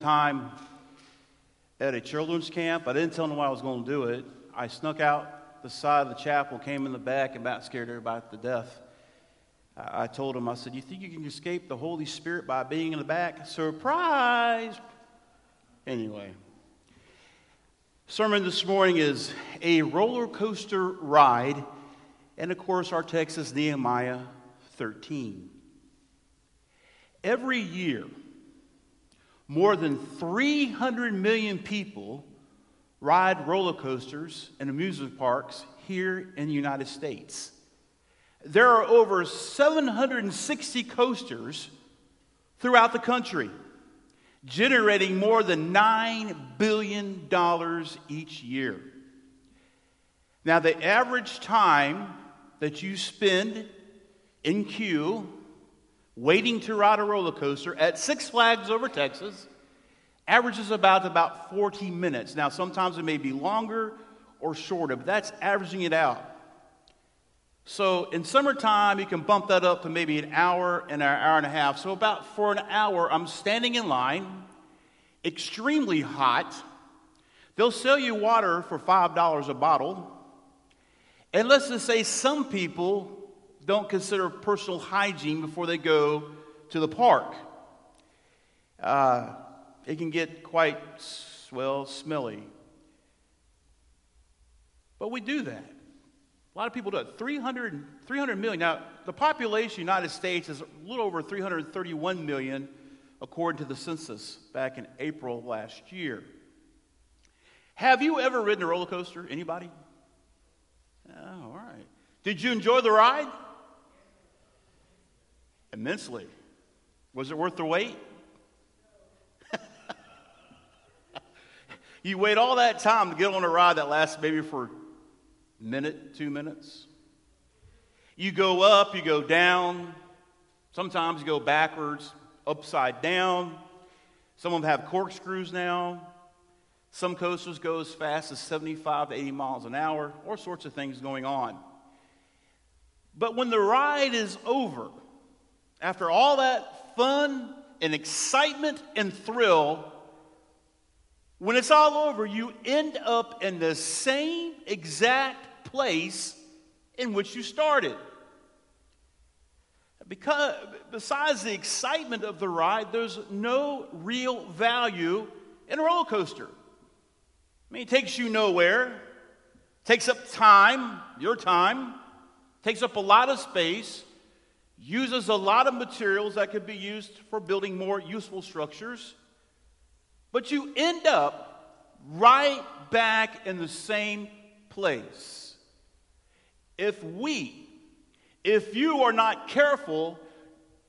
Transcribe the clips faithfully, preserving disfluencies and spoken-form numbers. Time at a children's camp. I didn't tell them why I was going to do it. I snuck out the side of the chapel, came in the back, and about scared everybody to death. I told them, I said, you think you can escape the Holy Spirit by being in the back? Surprise! Anyway, sermon this morning is a roller coaster ride, and of course our text is Nehemiah thirteen. Every year, more than three hundred million people ride roller coasters and amusement parks here in the United States. There are over seven hundred sixty coasters throughout the country, generating more than nine billion dollars each year. Now, the average time that you spend in queue waiting to ride a roller coaster at Six Flags Over Texas averages about, about forty minutes. Now, sometimes it may be longer or shorter, but that's averaging it out. So in summertime, you can bump that up to maybe an hour and an hour and a half. So about for an hour, I'm standing in line, extremely hot. They'll sell you water for five dollars a bottle. And let's just say some people don't consider personal hygiene before they go to the park. Uh, it can get quite, well, smelly. But we do that. A lot of people do it. three hundred, three hundred million. Now, the population of the United States is a little over three hundred thirty-one million, according to the census back in April last year. Have you ever ridden a roller coaster? Anybody? Oh, all right. Did you enjoy the ride? Immensely. Was it worth the wait? You wait all that time to get on a ride that lasts maybe for a minute, two minutes. You go up, you go down. Sometimes you go backwards, upside down. Some of them have corkscrews now. Some coasters go as fast as seventy-five to eighty miles an hour. All sorts of things going on. But when the ride is over, after all that fun and excitement and thrill, when it's all over, you end up in the same exact place in which you started. Because besides the excitement of the ride, there's no real value in a roller coaster. I mean, it takes you nowhere, takes up time, your time, takes up a lot of space, uses a lot of materials that could be used for building more useful structures, but you end up right back in the same place. If we, if you are not careful,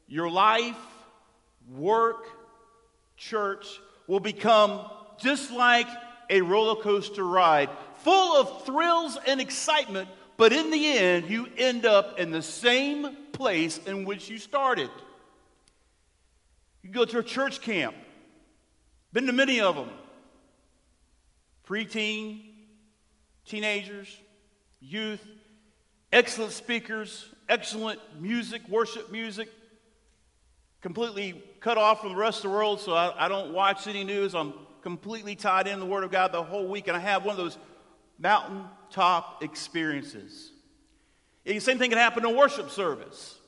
your life, work, church will become just like a roller coaster ride, full of thrills and excitement, but in the end, you end up in the same place in which you started. You go to a church camp. Been to many of them. Preteen, teenagers, youth, excellent speakers, excellent music, worship music. Completely cut off from the rest of the world, so I, I don't watch any news. I'm completely tied in the Word of God the whole week, and I have one of those mountaintop experiences. The same thing can happen in worship service.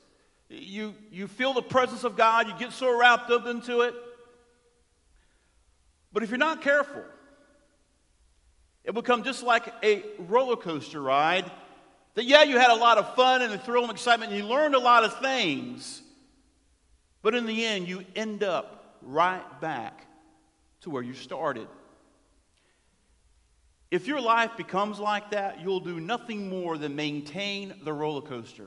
You, you feel the presence of God. You get so wrapped up into it. But if you're not careful, it will become just like a roller coaster ride. That, yeah, you had a lot of fun and the thrill and excitement. And you learned a lot of things. But in the end, you end up right back to where you started. If your life becomes like that, you'll do nothing more than maintain the roller coaster.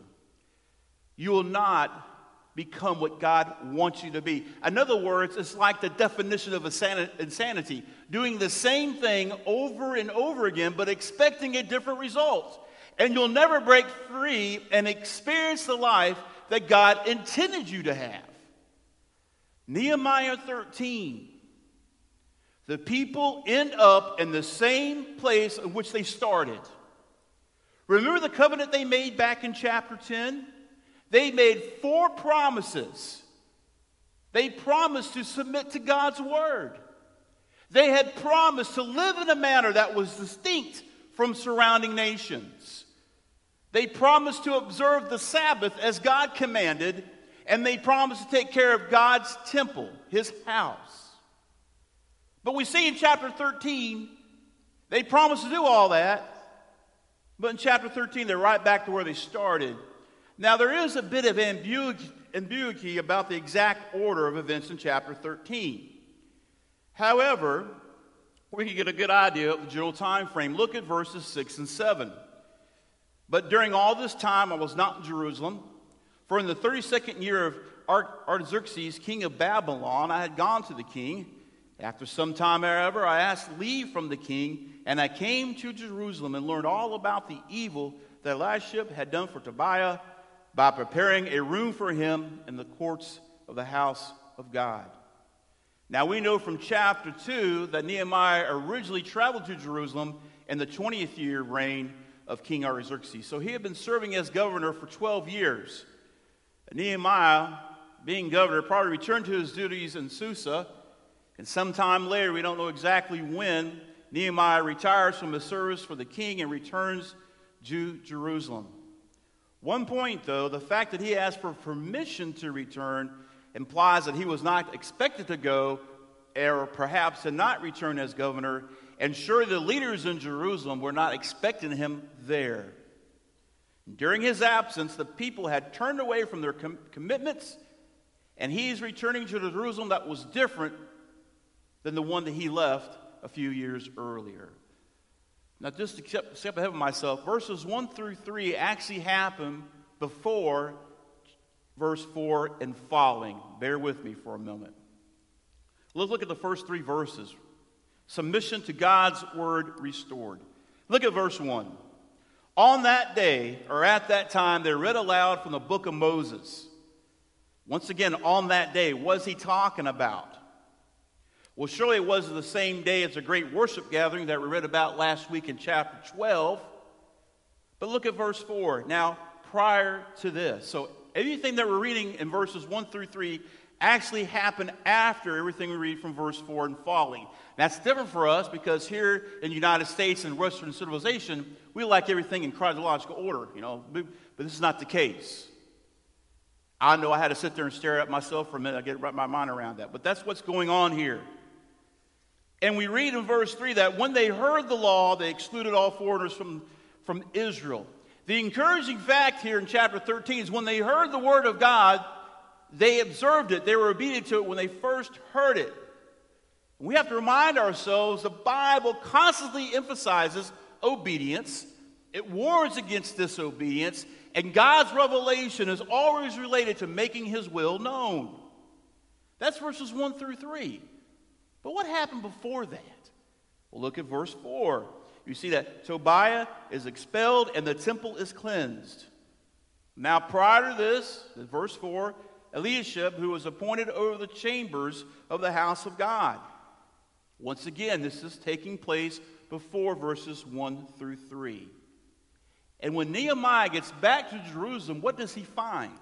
You will not become what God wants you to be. In other words, it's like the definition of insanity. Doing the same thing over and over again, but expecting a different result. And you'll never break free and experience the life that God intended you to have. Nehemiah thirteen. The people end up in the same place in which they started. Remember the covenant they made back in chapter ten? They made four promises. They promised to submit to God's word. They had promised to live in a manner that was distinct from surrounding nations. They promised to observe the Sabbath as God commanded, and they promised to take care of God's temple, his house. But we see in chapter thirteen, they promised to do all that, but in chapter thirteen, they're right back to where they started. Now, there is a bit of ambiguity about the exact order of events in chapter thirteen. However, we can get a good idea of the general time frame. Look at verses six and seven. But during all this time, I was not in Jerusalem. For in the thirty-second year of Artaxerxes, king of Babylon, I had gone to the king. After some time, however, I asked leave from the king, and I came to Jerusalem and learned all about the evil that Eliashib had done for Tobiah by preparing a room for him in the courts of the house of God. Now we know from chapter two that Nehemiah originally traveled to Jerusalem in the twentieth year reign of King Artaxerxes. So he had been serving as governor for twelve years. Nehemiah, being governor, probably returned to his duties in Susa, and sometime later, we don't know exactly when, Nehemiah retires from his service for the king and returns to Jerusalem. One point, though, the fact that he asked for permission to return implies that he was not expected to go, or perhaps to not return as governor, and sure the leaders in Jerusalem were not expecting him there. During his absence, the people had turned away from their com- commitments, and he's returning to Jerusalem that was different than the one that he left a few years earlier. Now, just to step ahead of myself, verses one through three actually happen before verse four and following. Bear with me for a moment. Let's look at the first three verses. Submission to God's word restored. Look at verse one. On that day, or at that time, they read aloud from the book of Moses. Once again, on that day, what is he talking about? Well, surely it was the same day as the great worship gathering that we read about last week in chapter twelve. But look at verse four. Now, prior to this. So everything that we're reading in verses one through three actually happened after everything we read from verse four and following. That's different for us because here in the United States and Western civilization, we like everything in chronological order, you know, but this is not the case. I know I had to sit there and stare at myself for a minute. I get my mind around that. But that's what's going on here. And we read in verse three that when they heard the law, they excluded all foreigners from, from Israel. The encouraging fact here in chapter thirteen is when they heard the word of God, they observed it. They were obedient to it when they first heard it. We have to remind ourselves the Bible constantly emphasizes obedience. It warns against disobedience. And God's revelation is always related to making his will known. That's verses one through three. But what happened before that? Well, look at verse four. You see that Tobiah is expelled and the temple is cleansed. Now, prior to this, in verse four, Eliashib, who was appointed over the chambers of the house of God. Once again, this is taking place before verses one through three. And when Nehemiah gets back to Jerusalem, what does he find?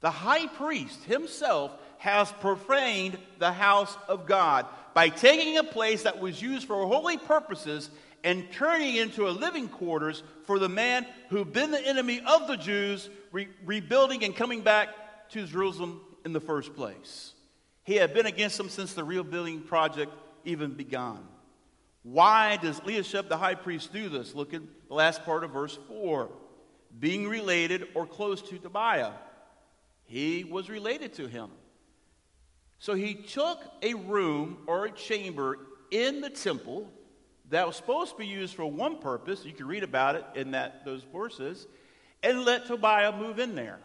The high priest himself has profaned the house of God by taking a place that was used for holy purposes and turning it into a living quarters for the man who'd been the enemy of the Jews, re- rebuilding and coming back to Jerusalem in the first place. He had been against them since the rebuilding project even began. Why does Eliashib the high priest do this? Look at the last part of verse four. Being related or close to Tobiah. He was related to him. So he took a room or a chamber in the temple that was supposed to be used for one purpose. You can read about it in that those verses. And let Tobiah move in there.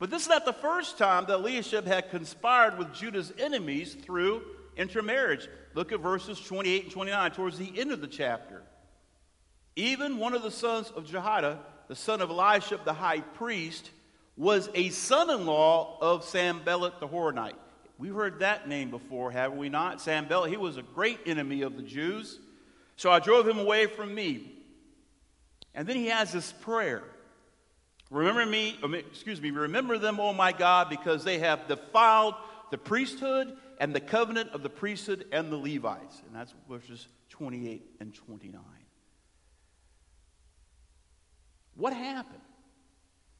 But this is not the first time that Eliashib had conspired with Judah's enemies through intermarriage. Look at verses twenty-eight and twenty-nine towards the end of the chapter. Even one of the sons of Jehada, the son of Eliashib the high priest, was a son-in-law of Sanballat the Horonite. We heard that name before, haven't we not? Sanballat, he was a great enemy of the Jews. So I drove him away from me. And then he has this prayer. Remember me, excuse me, remember them, O my God, because they have defiled the priesthood and the covenant of the priesthood and the Levites. And that's verses twenty-eight and twenty-nine. What happened?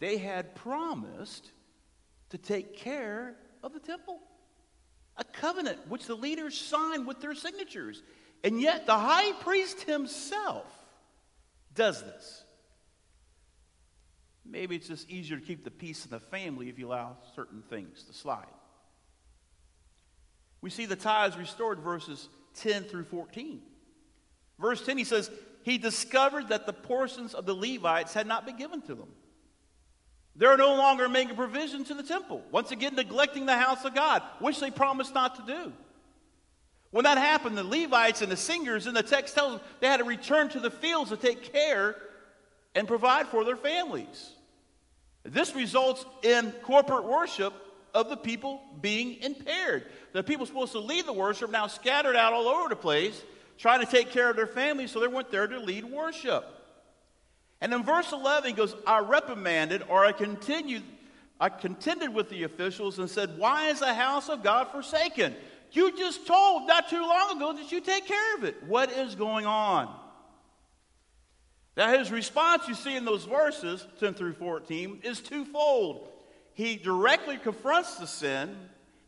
They had promised to take care of the temple. A covenant which the leaders signed with their signatures. And yet the high priest himself does this. Maybe it's just easier to keep the peace in the family if you allow certain things to slide. We see the tithes restored, verses ten through fourteen. Verse ten, he says, he discovered that the portions of the Levites had not been given to them. They're no longer making provision to the temple. Once again, neglecting the house of God, which they promised not to do. When that happened, the Levites and the singers in the text tells them they had to return to the fields to take care and provide for their families. This results in corporate worship of the people being impaired. The people supposed to lead the worship now scattered out all over the place, trying to take care of their families, so they weren't there to lead worship. And in verse eleven, he goes, I reprimanded, or I continued, I contended with the officials and said, why is the house of God forsaken? You just told not too long ago that you take care of it. What is going on? Now, his response, you see in those verses, ten through fourteen, is twofold. He directly confronts the sin,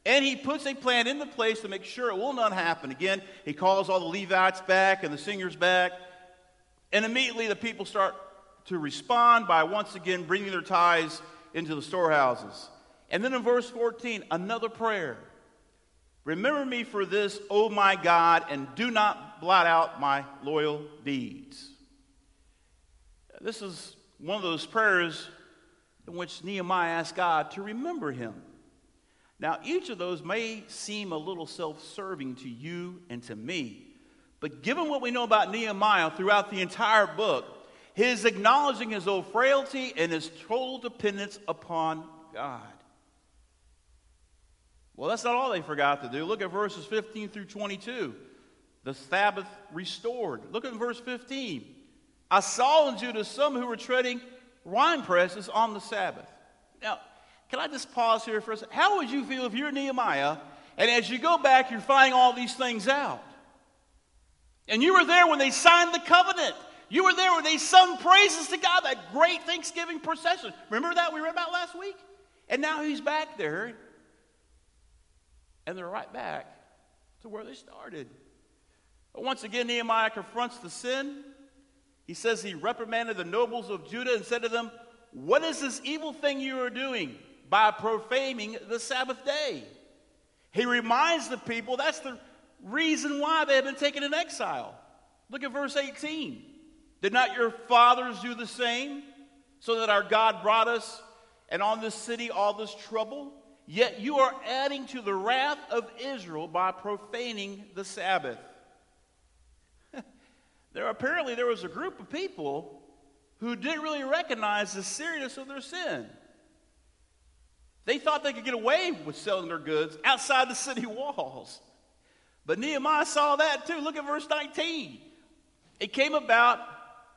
and he puts a plan into place to make sure it will not happen again. He calls all the Levites back and the singers back, and immediately the people start to respond by once again bringing their tithes into the storehouses. And then in verse fourteen, another prayer. Remember me for this, O my God, and do not blot out my loyal deeds. This is one of those prayers in which Nehemiah asked God to remember him. Now, each of those may seem a little self-serving to you and to me, but given what we know about Nehemiah throughout the entire book, his acknowledging his own frailty and his total dependence upon God. Well, that's not all they forgot to do. Look at verses fifteen through twenty-two. The Sabbath restored. Look at verse fifteen. I saw in Judah some who were treading wine presses on the Sabbath. Now, can I just pause here for a second? How would you feel if you're Nehemiah, and as you go back, you're finding all these things out? And you were there when they signed the covenant. You were there when they sung praises to God, that great Thanksgiving procession. Remember that we read about last week? And now he's back there, and they're right back to where they started. But once again, Nehemiah confronts the sin. He says he reprimanded the nobles of Judah and said to them, what is this evil thing you are doing by profaning the Sabbath day? He reminds the people that's the reason why they have been taken in exile. Look at verse eighteen. Did not your fathers do the same, so that our God brought us and on this city all this trouble? Yet you are adding to the wrath of Israel by profaning the Sabbath. There apparently there was a group of people who didn't really recognize the seriousness of their sin. They thought they could get away with selling their goods outside the city walls. But Nehemiah saw that too. Look at verse nineteen. It came about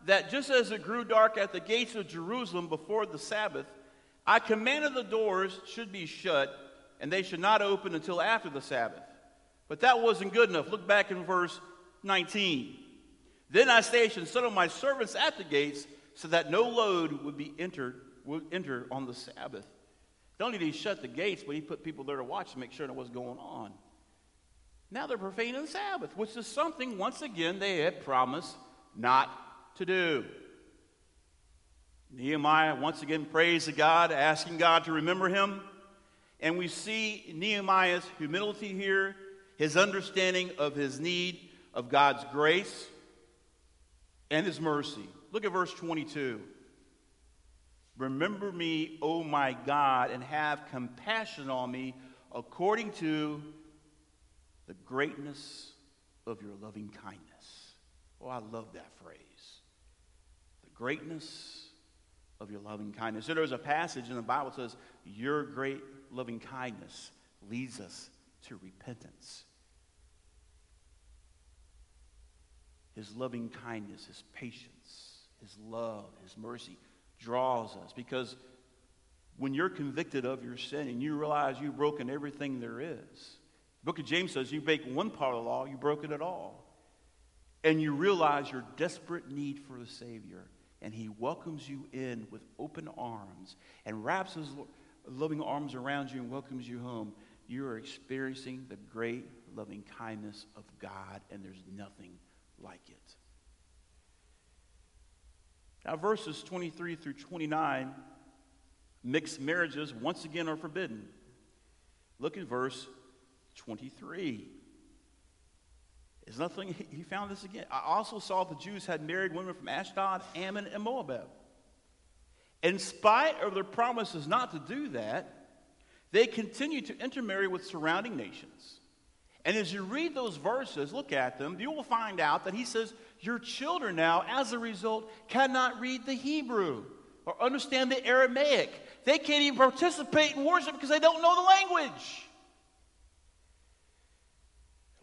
that just as it grew dark at the gates of Jerusalem before the Sabbath, I commanded the doors should be shut, and they should not open until after the Sabbath. But that wasn't good enough. Look back in verse nineteen. Then I stationed some of my servants at the gates so that no load would be entered, would enter on the Sabbath. Not only did he shut the gates, but he put people there to watch to make sure that what's going on. Now they're profaning the Sabbath, which is something, once again, they had promised not to do. Nehemiah once again prays to God, asking God to remember him. And we see Nehemiah's humility here, his understanding of his need of God's grace and his mercy. Look at verse twenty-two. Remember me, O my God, and have compassion on me according to the greatness of your loving kindness. Oh, I love that phrase. The greatness of your loving kindness. So there's a passage in the Bible that says, your great loving kindness leads us to repentance. His loving kindness, his patience, his love, his mercy draws us. Because when you're convicted of your sin and you realize you've broken everything there is, The book of James says you break one part of the law, you've broken it all. And you realize your desperate need for the Savior. And he welcomes you in with open arms and wraps his loving arms around you and welcomes you home. You are experiencing the great loving kindness of God, and there's nothing like it. Now, verses twenty-three through twenty-nine, mixed marriages once again are forbidden. Look at verse twenty-three. It's nothing, he found this again. I also saw the Jews had married women from Ashdod, Ammon, and Moab. In spite of their promises not to do that, they continue to intermarry with surrounding nations. And as you read those verses, look at them, you will find out that he says, your children now, as a result, cannot read the Hebrew or understand the Aramaic. They can't even participate in worship because they don't know the language.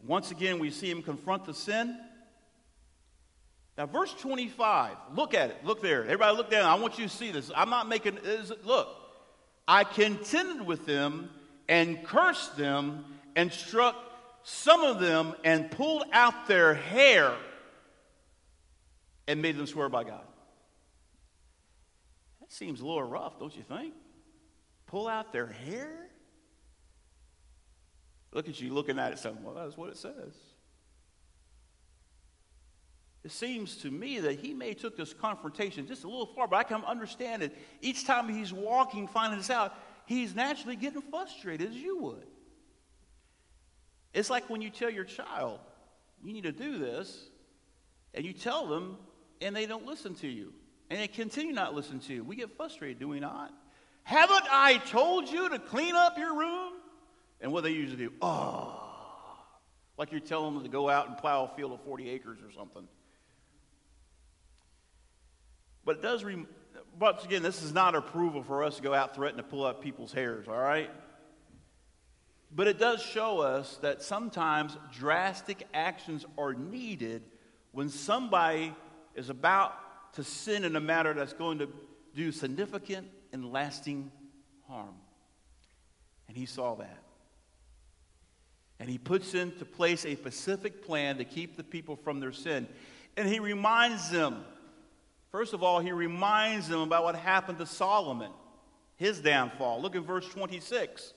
Once again, we see him confront the sin. Now, verse twenty-five, look at it. Look there. Everybody look down. I want you to see this. I'm not making it. Look. I contended with them and cursed them and struck some of them and pulled out their hair and made them swear by God. That seems a little rough, don't you think? Pull out their hair? Look at you looking at it saying, well, that's what it says. It seems to me that he may have took this confrontation just a little far, but I can understand it. Each time he's walking, finding this out, he's naturally getting frustrated, as you would. It's like when you tell your child, you need to do this, and you tell them, and they don't listen to you. And they continue not listening to you. We get frustrated, do we not? Haven't I told you to clean up your room? And what they usually do, oh, like you're telling them to go out and plow a field of forty acres or something. But it does, re- once again, this is not approval for us to go out threatening to pull out people's hairs, all right? But it does show us that sometimes drastic actions are needed when somebody is about to sin in a matter that's going to do significant and lasting harm. And he saw that. And he puts into place a specific plan to keep the people from their sin. And he reminds them, first of all, he reminds them about what happened to Solomon, his downfall. Look at verse twenty-six.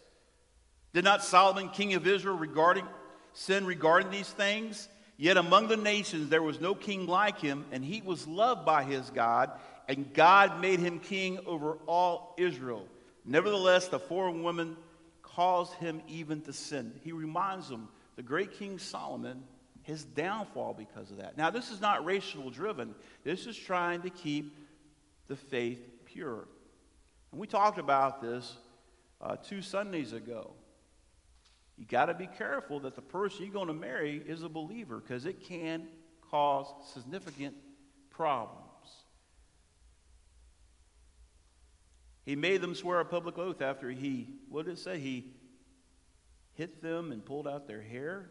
Did not Solomon, king of Israel, regarding sin regarding these things? Yet among the nations there was no king like him, and he was loved by his God, and God made him king over all Israel. Nevertheless, the foreign women caused him even to sin. He reminds them, the great King Solomon, his downfall because of that. Now, this is not racial driven. This is trying to keep the faith pure. And we talked about this uh, two Sundays ago. You got to be careful that the person you're going to marry is a believer, because it can cause significant problems. He made them swear a public oath after he, what did it say? He hit them and pulled out their hair.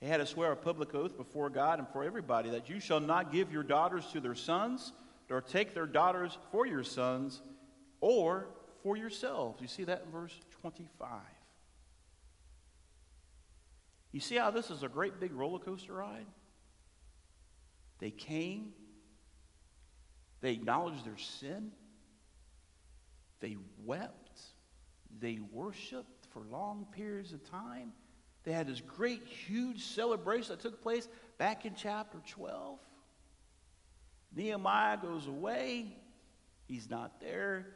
He had to swear a public oath before God and for everybody that you shall not give your daughters to their sons, nor take their daughters for your sons, or for yourselves. You see that in verse twenty-five. You see how this is a great big roller coaster ride? They came, they acknowledged their sin. They wept. They worshiped for long periods of time. They had this great, huge celebration that took place back in chapter twelve. Nehemiah goes away. He's not there.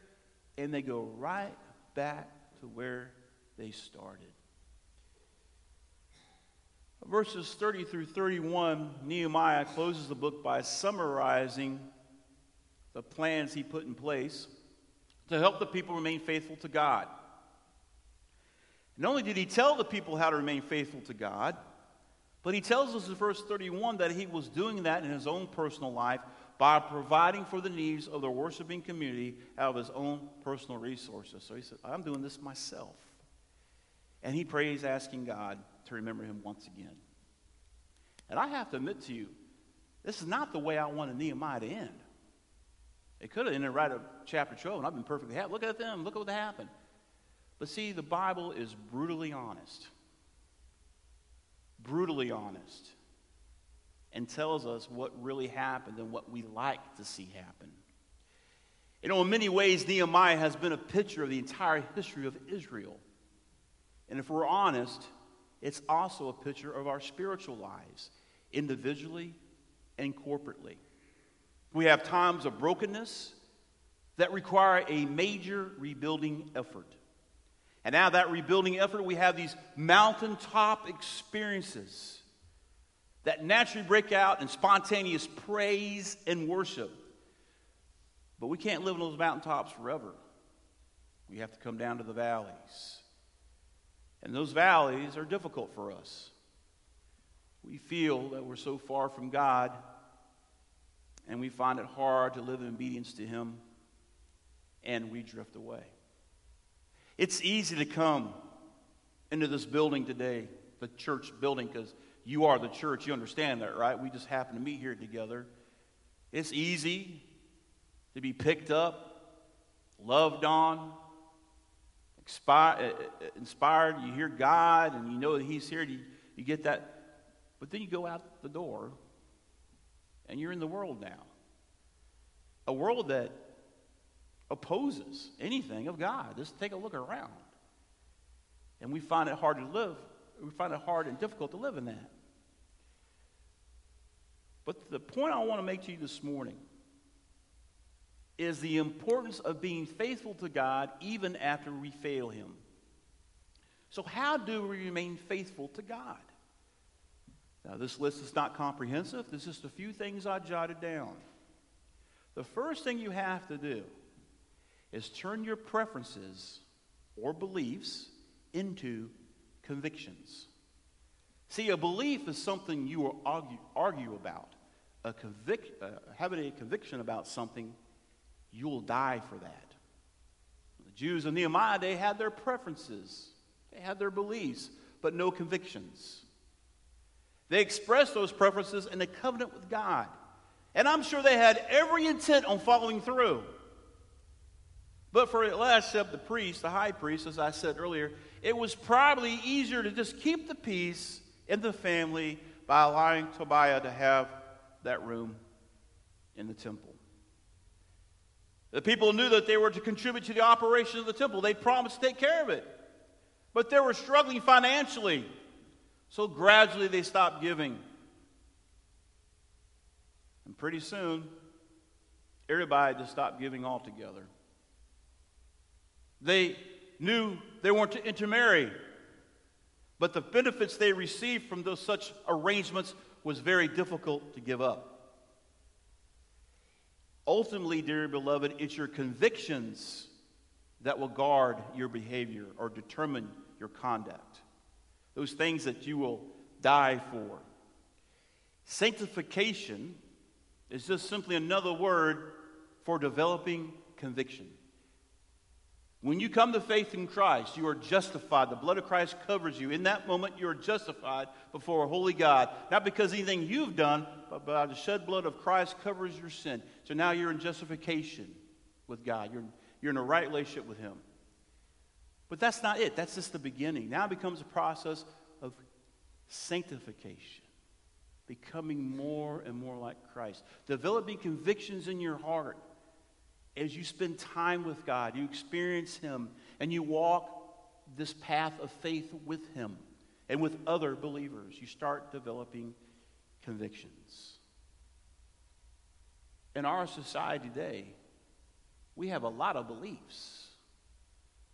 And they go right back to where they started. Verses thirty through thirty-one, Nehemiah closes the book by summarizing the plans he put in place to help the people remain faithful to God. Not only did he tell the people how to remain faithful to God, but he tells us in verse thirty-one that he was doing that in his own personal life by providing for the needs of the worshiping community out of his own personal resources. So he said, I'm doing this myself. And he prays, asking God to remember him once again. And I have to admit to you, this is not the way I wanted Nehemiah to end. It could have ended right at chapter twelve, and I've been perfectly happy. Look at them. Look at what happened. But see, the Bible is brutally honest. brutally honest and tells us what really happened and what we like to see happen. You know, in many ways, Nehemiah has been a picture of the entire history of Israel. And if we're honest, it's also a picture of our spiritual lives, individually and corporately. We have times of brokenness that require a major rebuilding effort. And now that rebuilding effort, we have these mountaintop experiences that naturally break out in spontaneous praise and worship. But we can't live on those mountaintops forever. We have to come down to the valleys. And those valleys are difficult for us. We feel that we're so far from God, and we find it hard to live in obedience to Him, and we drift away. It's easy to come into this building today, the church building, because you are the church. You understand that, right? We just happen to meet here together. It's easy to be picked up, loved on, inspired. You hear God, and you know that He's here. You, you get that. But then you go out the door, and you're in the world now. A world that opposes anything of God. Just take a look around. And we find it hard to live. We find it hard and difficult to live in that. But the point I want to make to you this morning is the importance of being faithful to God even after we fail Him. So how do we remain faithful to God? Now, this list is not comprehensive. There's just a few things I jotted down. The first thing you have to do is turn your preferences or beliefs into convictions. See, a belief is something you will argue, argue about. A convic- uh, having a conviction about something, you will die for that. The Jews of Nehemiah, they had their preferences. They had their beliefs, but no convictions. They expressed those preferences in a covenant with God. And I'm sure they had every intent on following through. But for Eliashib, the priest, the high priest, as I said earlier, it was probably easier to just keep the peace in the family by allowing Tobiah to have that room in the temple. The people knew that they were to contribute to the operation of the temple. They promised to take care of it. But they were struggling financially. So gradually they stopped giving. And pretty soon, everybody just stopped giving altogether. They knew they weren't to intermarry. But the benefits they received from those such arrangements was very difficult to give up. Ultimately, dear beloved, it's your convictions that will guard your behavior or determine your conduct. Those things that you will die for. Sanctification is just simply another word for developing conviction. When you come to faith in Christ, you are justified. The blood of Christ covers you. In that moment, you are justified before a holy God. Not because of anything you've done, but by the shed blood of Christ covers your sin. So now you're in justification with God. You're, you're in a right relationship with Him. But that's not it. That's just the beginning. Now it becomes a process of sanctification. Becoming more and more like Christ. Developing convictions in your heart. As you spend time with God, you experience Him, and you walk this path of faith with Him and with other believers. You start developing convictions. In our society today, we have a lot of beliefs,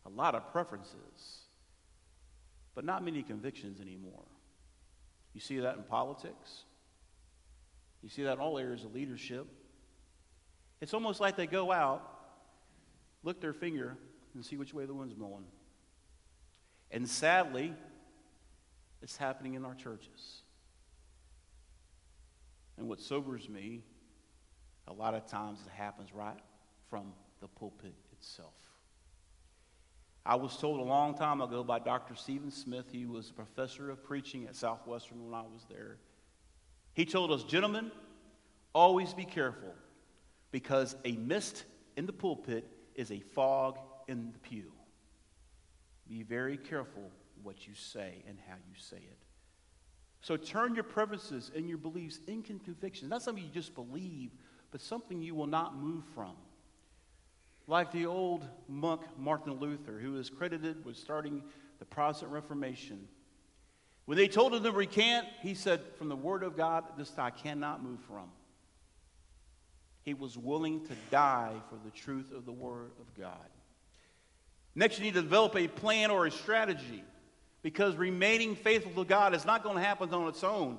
a lot of preferences, but not many convictions anymore. You see that in politics. You see that in all areas of leadership. It's almost like they go out, look their finger, and see which way the wind's blowing. And sadly, it's happening in our churches. And what sobers me, a lot of times it happens right from the pulpit itself. I was told a long time ago by Doctor Stephen Smith, he was a professor of preaching at Southwestern when I was there. He told us, gentlemen, always be careful. Because a mist in the pulpit is a fog in the pew. Be very careful what you say and how you say it. So turn your preferences and your beliefs into convictions. Not something you just believe, but something you will not move from. Like the old monk Martin Luther, who is credited with starting the Protestant Reformation. When they told him to recant, he said, from the word of God, this I cannot move from. He was willing to die for the truth of the word of God. Next, you need to develop a plan or a strategy, because remaining faithful to God is not going to happen on its own.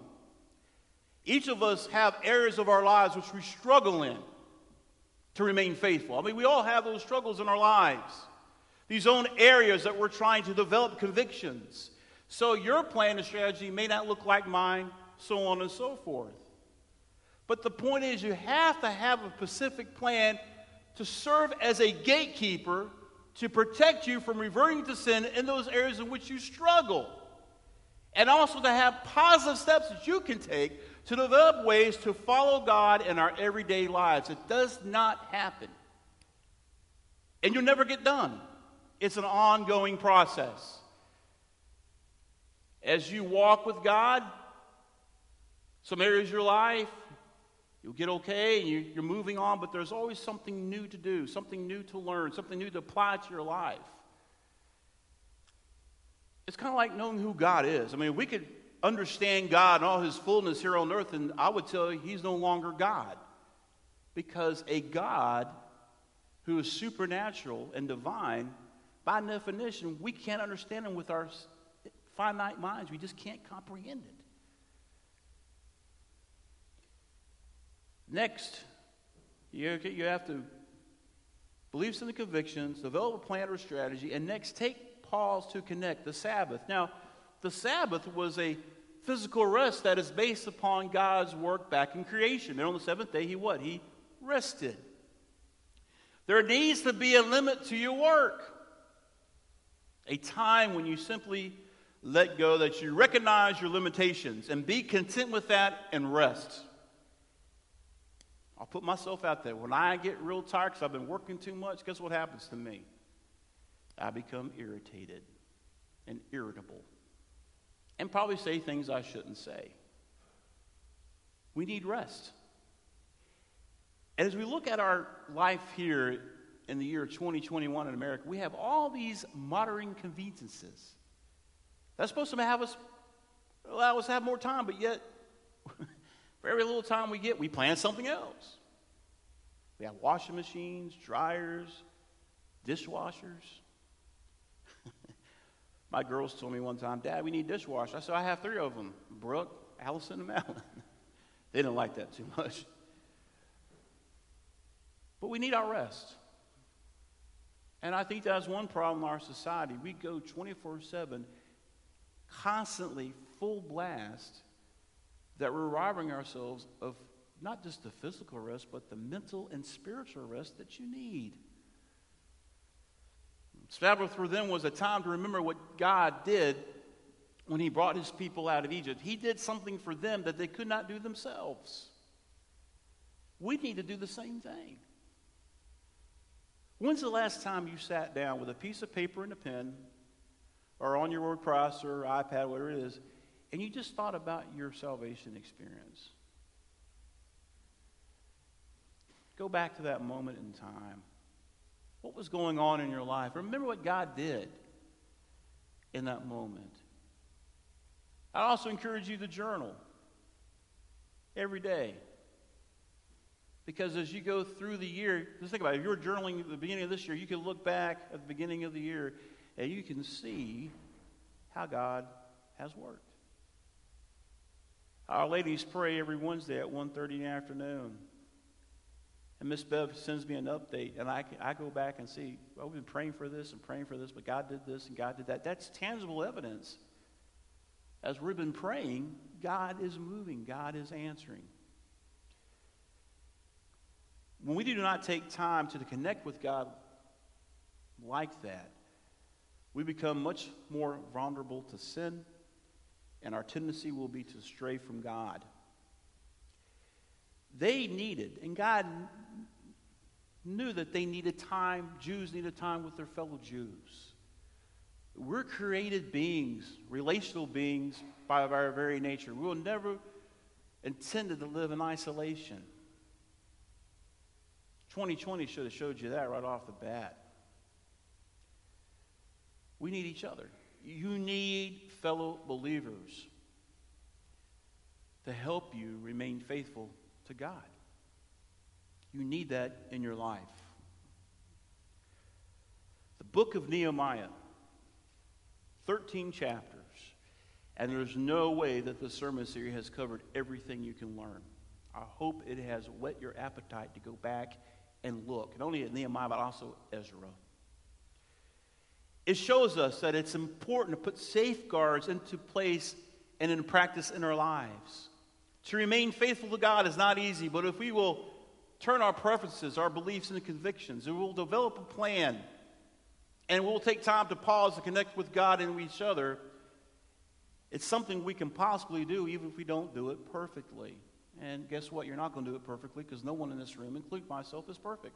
Each of us have areas of our lives which we struggle in to remain faithful. I mean, we all have those struggles in our lives. These own areas that we're trying to develop convictions. So your plan and strategy may not look like mine, so on and so forth. But the point is, you have to have a specific plan to serve as a gatekeeper to protect you from reverting to sin in those areas in which you struggle. And also to have positive steps that you can take to develop ways to follow God in our everyday lives. It does not happen. And you'll never get done. It's an ongoing process. As you walk with God, some areas of your life, you'll get okay, and you, you're moving on, but there's always something new to do, something new to learn, something new to apply to your life. It's kind of like knowing who God is. I mean, we could understand God and all his fullness here on earth, and I would tell you he's no longer God. Because a God who is supernatural and divine, by definition, we can't understand him with our finite minds. We just can't comprehend it. Next, you, you have to believe in the convictions, develop a plan or strategy, and next, take pause to connect the Sabbath. Now, the Sabbath was a physical rest that is based upon God's work back in creation. And on the seventh day, he what? He rested. There needs to be a limit to your work. A time when you simply let go, that you recognize your limitations and be content with that and rest. I'll put myself out there. When I get real tired because I've been working too much, guess what happens to me? I become irritated and irritable and probably say things I shouldn't say. We need rest. And as we look at our life here in the year twenty twenty-one in America, we have all these modern conveniences. That's supposed to have us, allow us to have more time, but yet... For every little time we get, we plan something else. We have washing machines, dryers, dishwashers. My girls told me one time, Dad, we need dishwashers. I said, I have three of them, Brooke, Allison, and Madeline. They didn't like that too much. But we need our rest. And I think that's one problem in our society. We go twenty-four seven, constantly, full blast, that we're robbing ourselves of not just the physical rest, but the mental and spiritual rest that you need. Sabbath for them was a time to remember what God did when he brought his people out of Egypt. He did something for them that they could not do themselves. We need to do the same thing. When's the last time you sat down with a piece of paper and a pen, or on your word processor, or iPad, whatever it is, and you just thought about your salvation experience? Go back to that moment in time. What was going on in your life? Remember what God did in that moment. I also encourage you to journal every day. Because as you go through the year, just think about it. If you were journaling at the beginning of this year, you can look back at the beginning of the year and you can see how God has worked. Our ladies pray every Wednesday at one thirty in the afternoon. And Miss Bev sends me an update, and I, I go back and see, well, we've been praying for this and praying for this, but God did this and God did that. That's tangible evidence. As we've been praying, God is moving. God is answering. When we do not take time to connect with God like that, we become much more vulnerable to sin, and our tendency will be to stray from God. They needed, and God knew that they needed time. Jews needed time with their fellow Jews. We're created beings, relational beings, by our very nature. We were never intended to live in isolation. twenty twenty should have showed you that right off the bat. We need each other. You need fellow believers to help you remain faithful to God. You need that in your life. The book of Nehemiah, thirteen chapters, and there's no way that the sermon series has covered everything you can learn. I hope it has whet your appetite to go back and look, not only at Nehemiah, but also Ezra. It shows us that it's important to put safeguards into place and in practice in our lives. To remain faithful to God is not easy, but if we will turn our preferences, our beliefs, and convictions, and we'll develop a plan, and we'll take time to pause and connect with God and each other, it's something we can possibly do even if we don't do it perfectly. And guess what? You're not going to do it perfectly, because no one in this room, including myself, is perfect.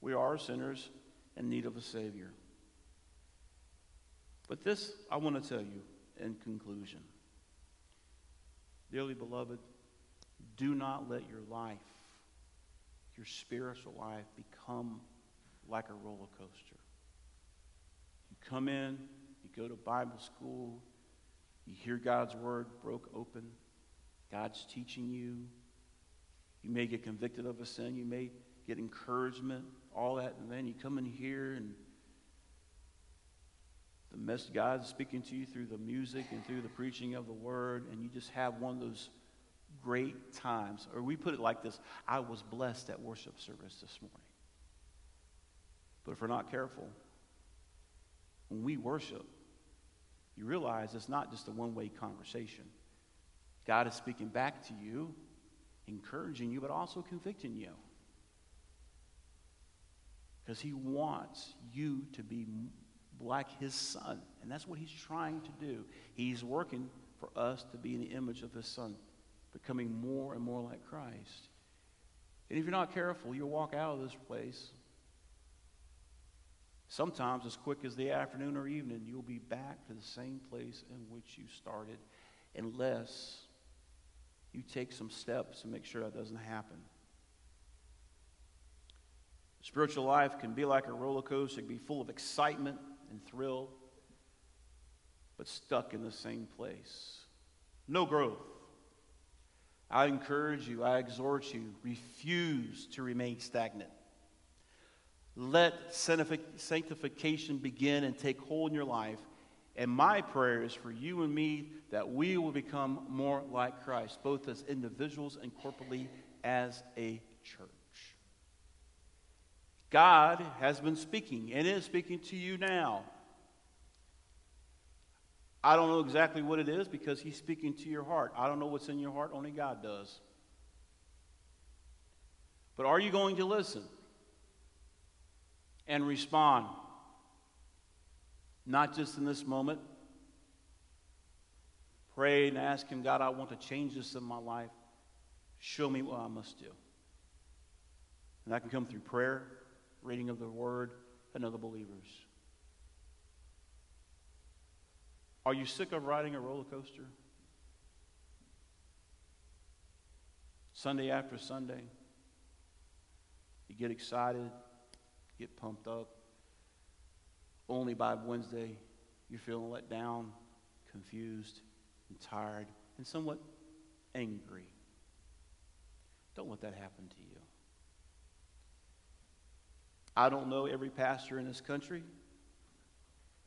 We are sinners in need of a Savior. But this I want to tell you in conclusion. Dearly beloved, do not let your life, your spiritual life, become like a roller coaster. You come in, you go to Bible school, you hear God's word broke open, God's teaching you. You may get convicted of a sin. You may get encouragement, all that. And then you come in here and the mess God's speaking to you through the music and through the preaching of the word. And you just have one of those great times. Or we put it like this: I was blessed at worship service this morning. But if we're not careful, when we worship, you realize it's not just a one-way conversation. God is speaking back to you, encouraging you, but also convicting you. Because he wants you to be like his son. And that's what he's trying to do. He's working for us to be in the image of his son, becoming more and more like Christ. And if you're not careful, you'll walk out of this place. Sometimes as quick as the afternoon or evening, you'll be back to the same place in which you started, unless you take some steps to make sure that doesn't happen. Spiritual life can be like a roller coaster. It can be full of excitement and thrill, but stuck in the same place. No growth. I encourage you, I exhort you, refuse to remain stagnant. Let sanctification begin and take hold in your life. And my prayer is for you and me that we will become more like Christ, both as individuals and corporately as a church. God has been speaking and is speaking to you now. I don't know exactly what it is, because he's speaking to your heart. I don't know what's in your heart. Only God does. But are you going to listen and respond? Not just in this moment. Pray and ask him, God, I want to change this in my life. Show me what I must do. And that can come through prayer, reading of the word, and other believers. Are you sick of riding a roller coaster? Sunday after Sunday, you get excited, get pumped up. Only by Wednesday, you're feeling let down, confused, and tired, and somewhat angry. Don't let that happen to you. I don't know every pastor in this country.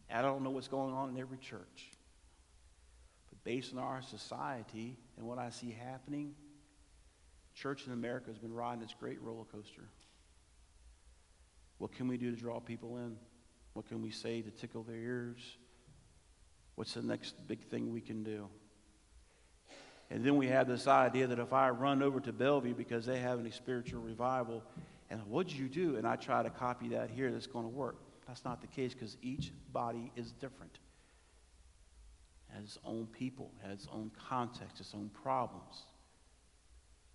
I don't know what's going on in every church. But based on our society and what I see happening, church in America has been riding this great roller coaster. What can we do to draw people in? What can we say to tickle their ears? What's the next big thing we can do? And then we have this idea that if I run over to Bellevue because they have a spiritual revival, and what did you do? And I try to copy that here, that's going to work. That's not the case, because each body is different. It has its own people, it has its own context, its own problems.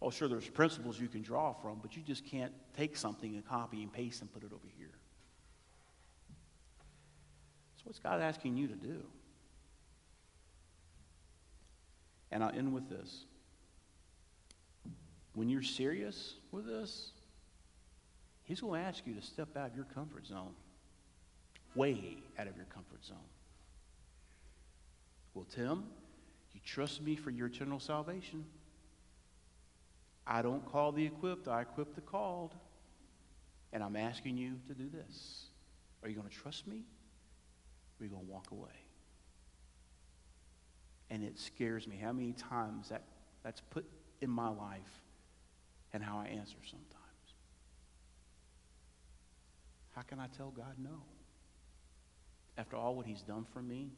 Oh, sure, there's principles you can draw from, but you just can't take something and copy and paste and put it over here. So what's God asking you to do? And I'll end with this. When you're serious with this, he's going to ask you to step out of your comfort zone, way out of your comfort zone. Well, Tim, you trust me for your eternal salvation. I don't call the equipped, I equip the called. And I'm asking you to do this. Are you going to trust me? Or are you going to walk away? And it scares me how many times that, that's put in my life and how I answer sometimes. How can I tell God no? After all what he's done for me,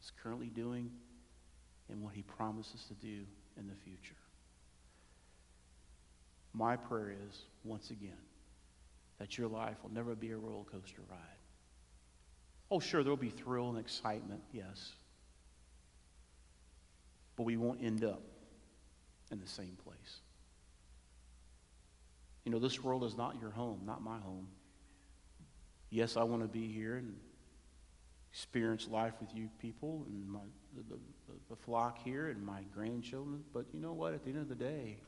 is currently doing, and what he promises to do in the future. My prayer is, once again, that your life will never be a roller coaster ride. Oh, sure, there'll be thrill and excitement, yes. But we won't end up in the same place. You know, this world is not your home, not my home. Yes, I want to be here and experience life with you people and my, the, the, the flock here and my grandchildren. But you know what? At the end of the day,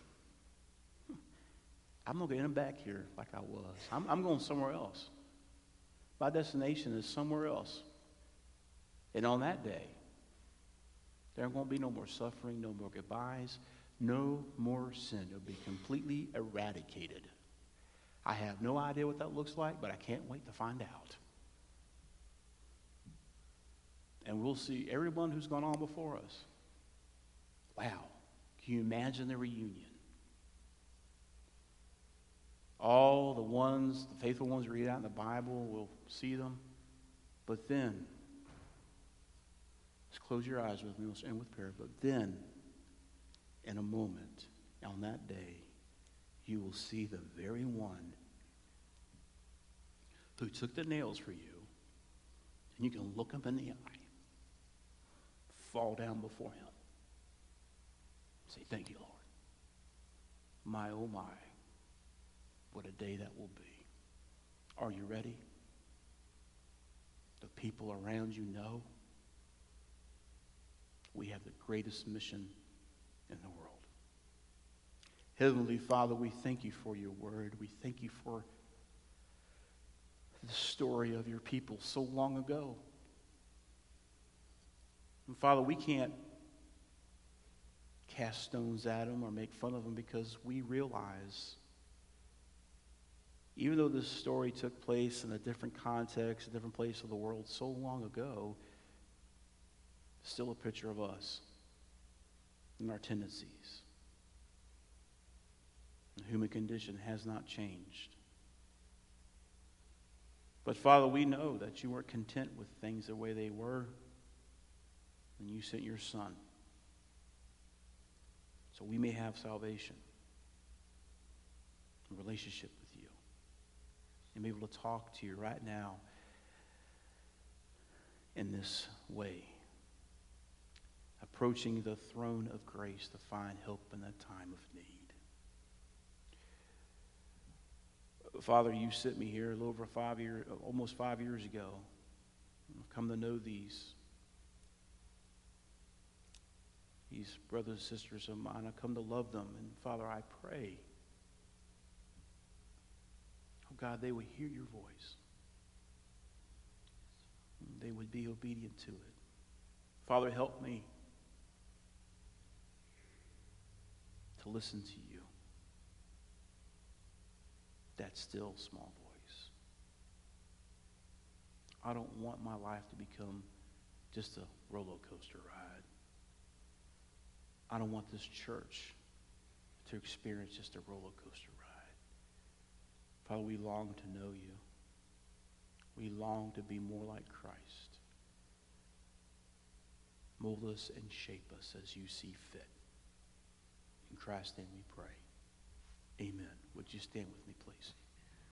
I'm not going to end up back here like I was. I'm, I'm going somewhere else. My destination is somewhere else. And on that day, there won't be no more suffering, no more goodbyes, no more sin. It'll be completely eradicated. I have no idea what that looks like, but I can't wait to find out. And we'll see everyone who's gone on before us. Wow, can you imagine the reunion? All the ones, the faithful ones read out in the Bible, we'll see them. But then, just close your eyes with me, let's end with prayer. But then, in a moment, on that day, you will see the very one who took the nails for you, and you can look him in the eye, fall down before him, say, thank you, Lord. My, oh, my. What a day that will be. Are you ready? The people around you know we have the greatest mission in the world. Heavenly Father, we thank you for your word. We thank you for the story of your people so long ago. And Father, we can't cast stones at them or make fun of them because we realize, even though this story took place in a different context, a different place of the world so long ago, it's still a picture of us and our tendencies. The human condition has not changed. But Father, we know that you weren't content with things the way they were when you sent your Son, so we may have salvation, a relationship with you, and be able to talk to you right now in this way, approaching the throne of grace to find help in the time of need. Father, you sent me here a little over five years, almost five years ago. I've come to know these, these brothers and sisters of mine. I've come to love them, and Father, I pray, God, they would hear your voice. They would be obedient to it. Father, help me to listen to you. That still small voice. I don't want my life to become just a roller coaster ride. I don't want this church to experience just a roller coaster ride. Father, we long to know you. We long to be more like Christ. Mold us and shape us as you see fit. In Christ's name we pray. Amen. Would you stand with me, please?